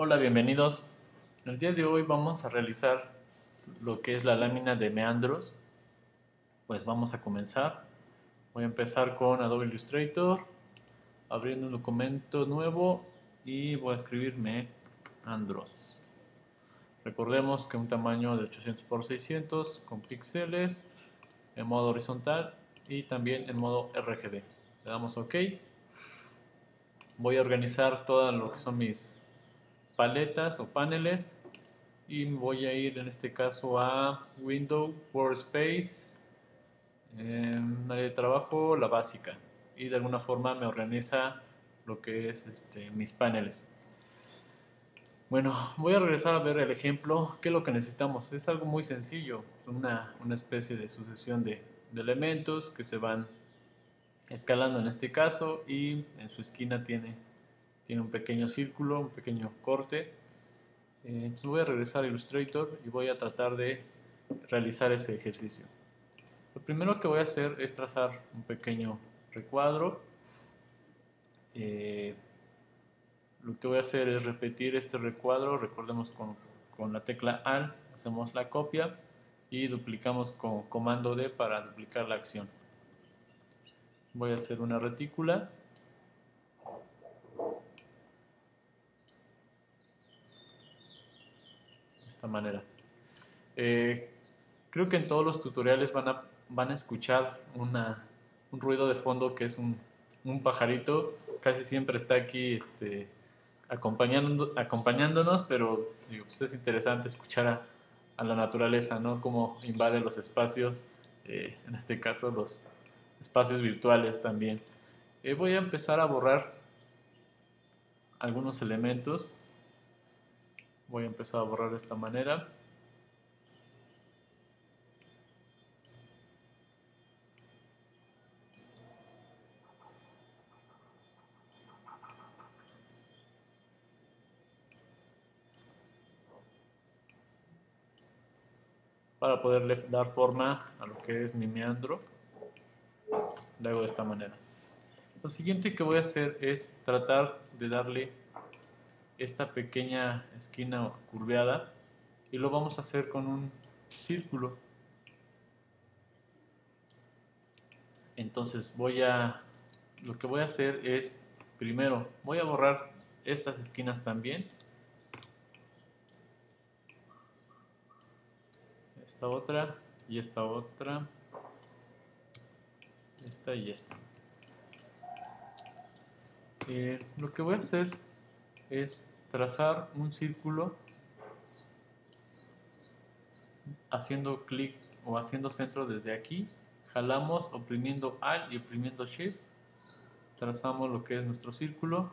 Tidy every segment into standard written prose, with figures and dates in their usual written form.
Hola, bienvenidos. El día de hoy vamos a realizar lo que es la lámina de Meandros. Pues vamos a comenzar. Voy a empezar con Adobe Illustrator, abriendo un documento nuevo y voy a escribir Meandros. Recordemos que un tamaño de 800 x 600 con píxeles en modo horizontal y también en modo RGB. Le damos OK. Voy a organizar todo lo que son mis paletas o paneles y voy a ir en este caso a Window, Workspace, área de trabajo, la básica, y de alguna forma me organiza lo que es mis paneles. Bueno, voy a regresar a ver el ejemplo. ¿Qué es lo que necesitamos? Es algo muy sencillo, una especie de sucesión de elementos que se van escalando en este caso, y en su esquina tiene un pequeño círculo, un pequeño corte. Entonces voy a regresar a Illustrator y voy a tratar de realizar ese ejercicio. Lo primero que voy a hacer es trazar un pequeño recuadro. Lo que voy a hacer es repetir este recuadro. Recordemos con la tecla Alt hacemos la copia y duplicamos con comando D para duplicar la acción. Voy a hacer una retícula. Esta manera. Creo que en todos los tutoriales van a escuchar un ruido de fondo que es un pajarito. Casi siempre está aquí acompañándonos, pero digo, pues es interesante escuchar a la naturaleza, ¿no? Cómo invade los espacios, en este caso los espacios virtuales también. Voy a empezar a borrar algunos elementos. Voy a empezar a borrar de esta manera. Para poderle dar forma a lo que es mi meandro, lo hago de esta manera. Lo siguiente que voy a hacer es tratar de darle esta pequeña esquina curveada, y lo vamos a hacer con un círculo. Entonces lo que voy a hacer es, primero voy a borrar estas esquinas también, esta otra y esta otra, esta y esta. Lo que voy a hacer es trazar un círculo haciendo clic o haciendo centro desde aquí. Jalamos oprimiendo Alt y oprimiendo Shift. Trazamos lo que es nuestro círculo.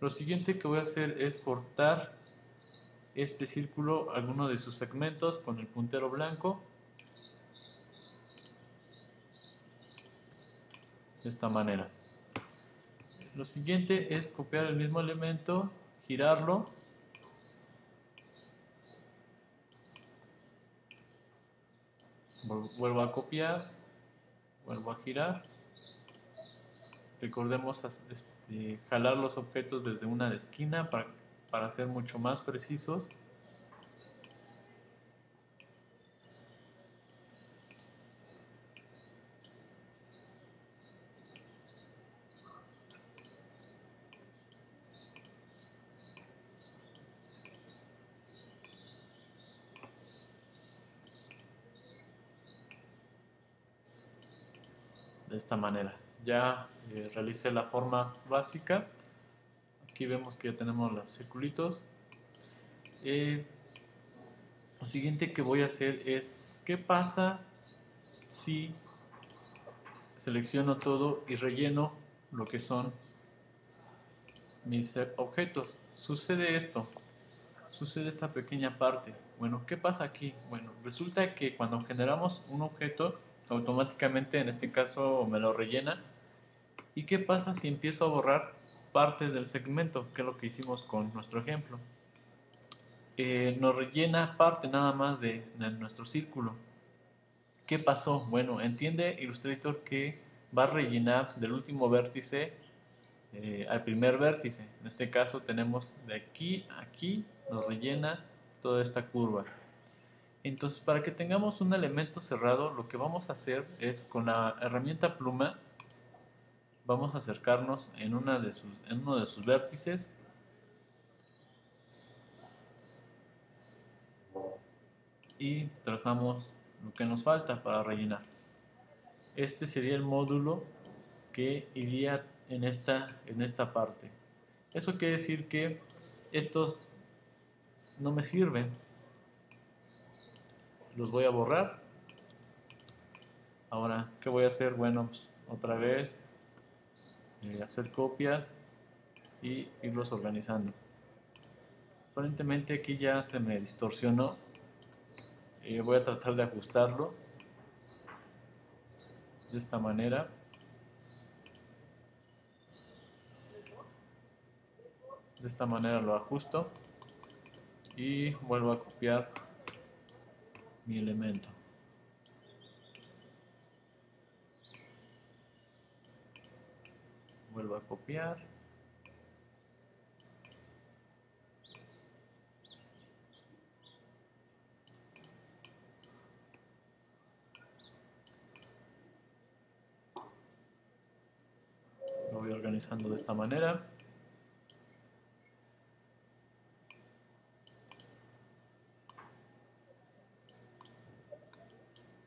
Lo siguiente que voy a hacer es cortar este círculo, alguno de sus segmentos, con el puntero blanco. De esta manera. Lo siguiente es copiar el mismo elemento, girarlo . Vuelvo a copiar, vuelvo a girar. Recordemos jalar los objetos desde una esquina para ser mucho más precisos. De esta manera ya realicé la forma básica. Aquí vemos que ya tenemos los circulitos. Lo siguiente que voy a hacer es, ¿qué pasa si selecciono todo y relleno lo que son mis objetos? Sucede esto, sucede esta pequeña parte. Bueno, ¿qué pasa aquí? Bueno, resulta que cuando generamos un objeto, automáticamente en este caso me lo rellena. ¿Y qué pasa si empiezo a borrar partes del segmento? Que es lo que hicimos con nuestro ejemplo. Nos rellena parte nada más de nuestro círculo. ¿Qué pasó? Bueno, entiende Illustrator que va a rellenar del último vértice al primer vértice. En este caso tenemos de aquí a aquí, nos rellena toda esta curva. Entonces, para que tengamos un elemento cerrado, lo que vamos a hacer es, con la herramienta pluma, vamos a acercarnos en uno de sus vértices. Y trazamos lo que nos falta para rellenar. Este sería el módulo que iría en esta parte. Eso quiere decir que estos no me sirven. Los voy a borrar. Ahora, ¿qué voy a hacer? Bueno, pues, otra vez hacer copias y irlos organizando. Aparentemente aquí ya se me distorsionó. Voy a tratar de ajustarlo de esta manera. De esta manera lo ajusto y vuelvo a copiar mi elemento. Vuelvo a copiar. Lo voy organizando de esta manera.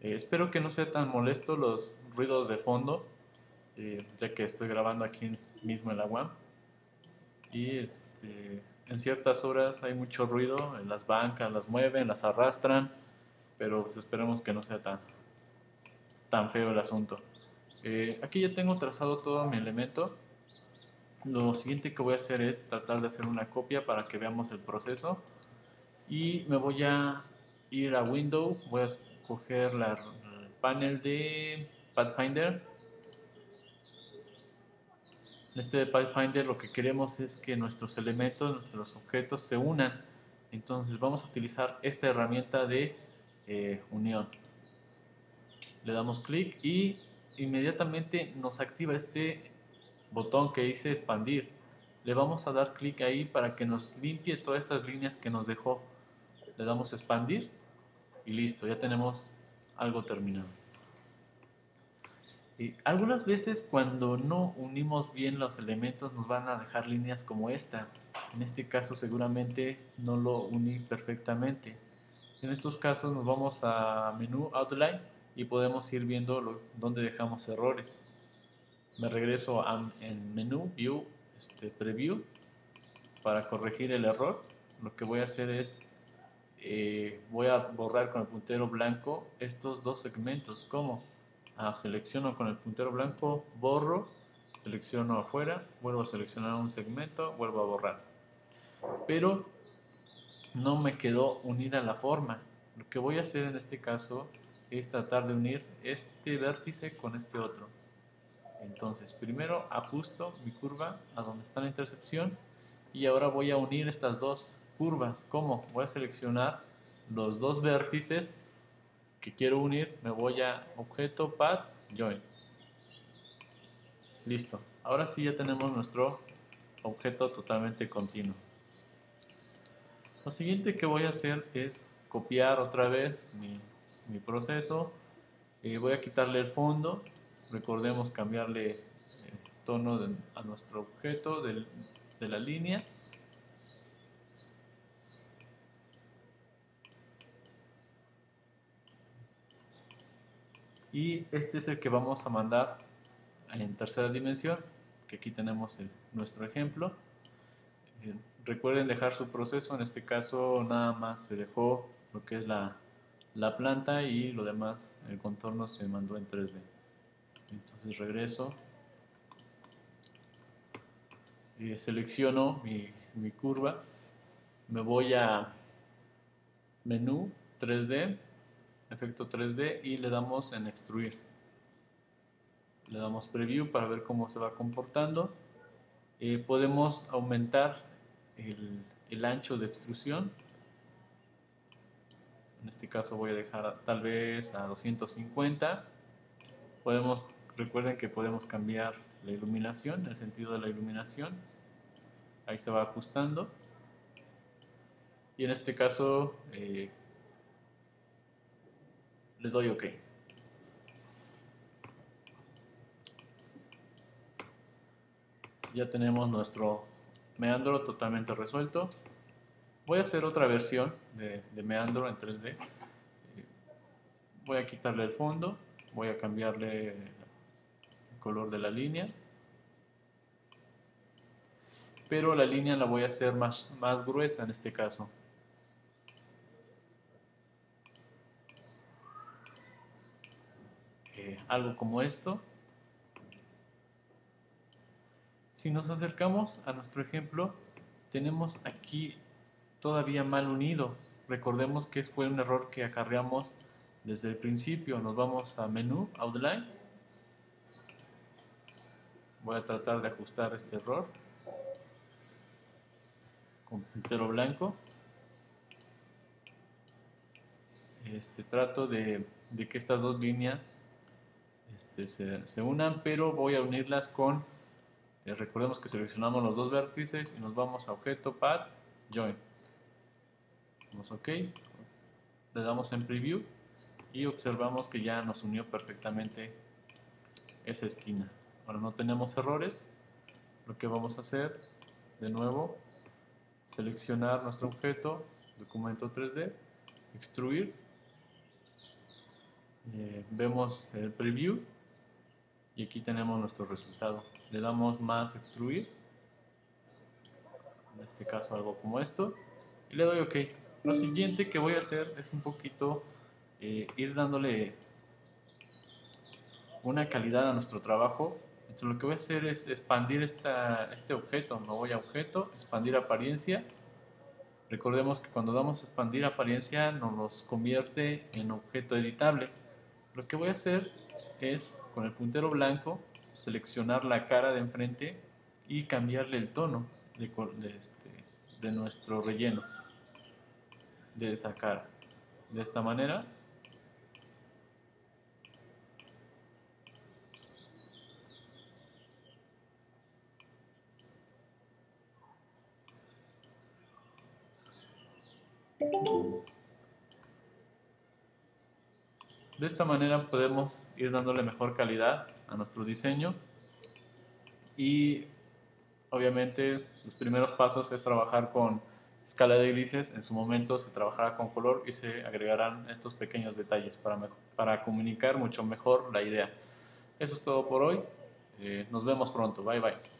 Espero que no sea tan molesto los ruidos de fondo, ya que estoy grabando aquí mismo en la UAM. Y en ciertas horas hay mucho ruido, en las bancas las mueven, las arrastran, pero pues, esperemos que no sea tan feo el asunto. Aquí ya tengo trazado todo mi elemento. Lo siguiente que voy a hacer es tratar de hacer una copia para que veamos el proceso. Y me voy a ir a Window, voy a coger el panel de Pathfinder. En este de Pathfinder lo que queremos es que nuestros elementos, nuestros objetos se unan. Entonces vamos a utilizar esta herramienta de unión. Le damos clic y inmediatamente nos activa este botón que dice expandir. Le vamos a dar clic ahí para que nos limpie todas estas líneas que nos dejó. Le damos expandir. Y listo, ya tenemos algo terminado. Y algunas veces cuando no unimos bien los elementos nos van a dejar líneas como esta. En este caso seguramente no lo uní perfectamente. En estos casos nos vamos a menú Outline y podemos ir viendo dónde dejamos errores. Me regreso en menú View, Preview, para corregir el error. Lo que voy a hacer es voy a borrar con el puntero blanco estos dos segmentos. ¿Cómo? Selecciono con el puntero blanco, borro, selecciono afuera, vuelvo a seleccionar un segmento, vuelvo a borrar. Pero no me quedó unida la forma. Lo que voy a hacer en este caso es tratar de unir este vértice con este otro. Entonces, primero ajusto mi curva a donde está la intercepción y ahora voy a unir estas dos curvas. ¿Cómo? Voy a seleccionar los dos vértices que quiero unir, me voy a objeto, Path, Join. Listo, ahora sí ya tenemos nuestro objeto totalmente continuo. Lo siguiente que voy a hacer es copiar otra vez mi proceso. Voy a quitarle el fondo, recordemos cambiarle el tono a nuestro objeto de la línea. Y este es el que vamos a mandar en tercera dimensión, que aquí tenemos nuestro ejemplo. Recuerden dejar su proceso, en este caso nada más se dejó lo que es la planta y lo demás, el contorno se mandó en 3D. Entonces regreso, selecciono mi curva, me voy a menú 3D, efecto 3D y le damos en extruir. Le damos preview para ver cómo se va comportando. Podemos aumentar el ancho de extrusión. En este caso voy a dejar tal vez a 250. Recuerden que podemos cambiar la iluminación, el sentido de la iluminación. Ahí se va ajustando. Y en este caso les doy OK. Ya tenemos nuestro Meandro totalmente resuelto. Voy a hacer otra versión de Meandro en 3D. Voy a quitarle el fondo, voy a cambiarle el color de la línea, pero la línea la voy a hacer más gruesa en este caso. Algo como esto. Si nos acercamos a nuestro ejemplo, tenemos aquí todavía mal unido. Recordemos que fue un error que acarreamos desde el principio. Nos vamos a menú, Outline. Voy a tratar de ajustar este error con puntero blanco. Trato de que estas dos líneas se unan, pero voy a unirlas con... recordemos que seleccionamos los dos vértices y nos vamos a Objeto, Path, Join. Damos OK, le damos en Preview y observamos que ya nos unió perfectamente esa esquina. Ahora no tenemos errores. Lo que vamos a hacer de nuevo, seleccionar nuestro objeto, documento 3D, extruir. Vemos el preview y aquí tenemos nuestro resultado. Le damos más extruir, en este caso algo como esto, y le doy OK. Lo siguiente que voy a hacer es un poquito ir dándole una calidad a nuestro trabajo. Entonces lo que voy a hacer es expandir este objeto. Me voy a objeto, expandir apariencia. Recordemos que cuando damos expandir apariencia nos convierte en objeto editable. Lo que voy a hacer es con el puntero blanco seleccionar la cara de enfrente y cambiarle el tono de nuestro relleno de esa cara. De esta manera podemos ir dándole mejor calidad a nuestro diseño. Y obviamente los primeros pasos es trabajar con escala de grises. En su momento se trabajará con color y se agregarán estos pequeños detalles para comunicar mucho mejor la idea. Eso es todo por hoy. Nos vemos pronto. Bye bye.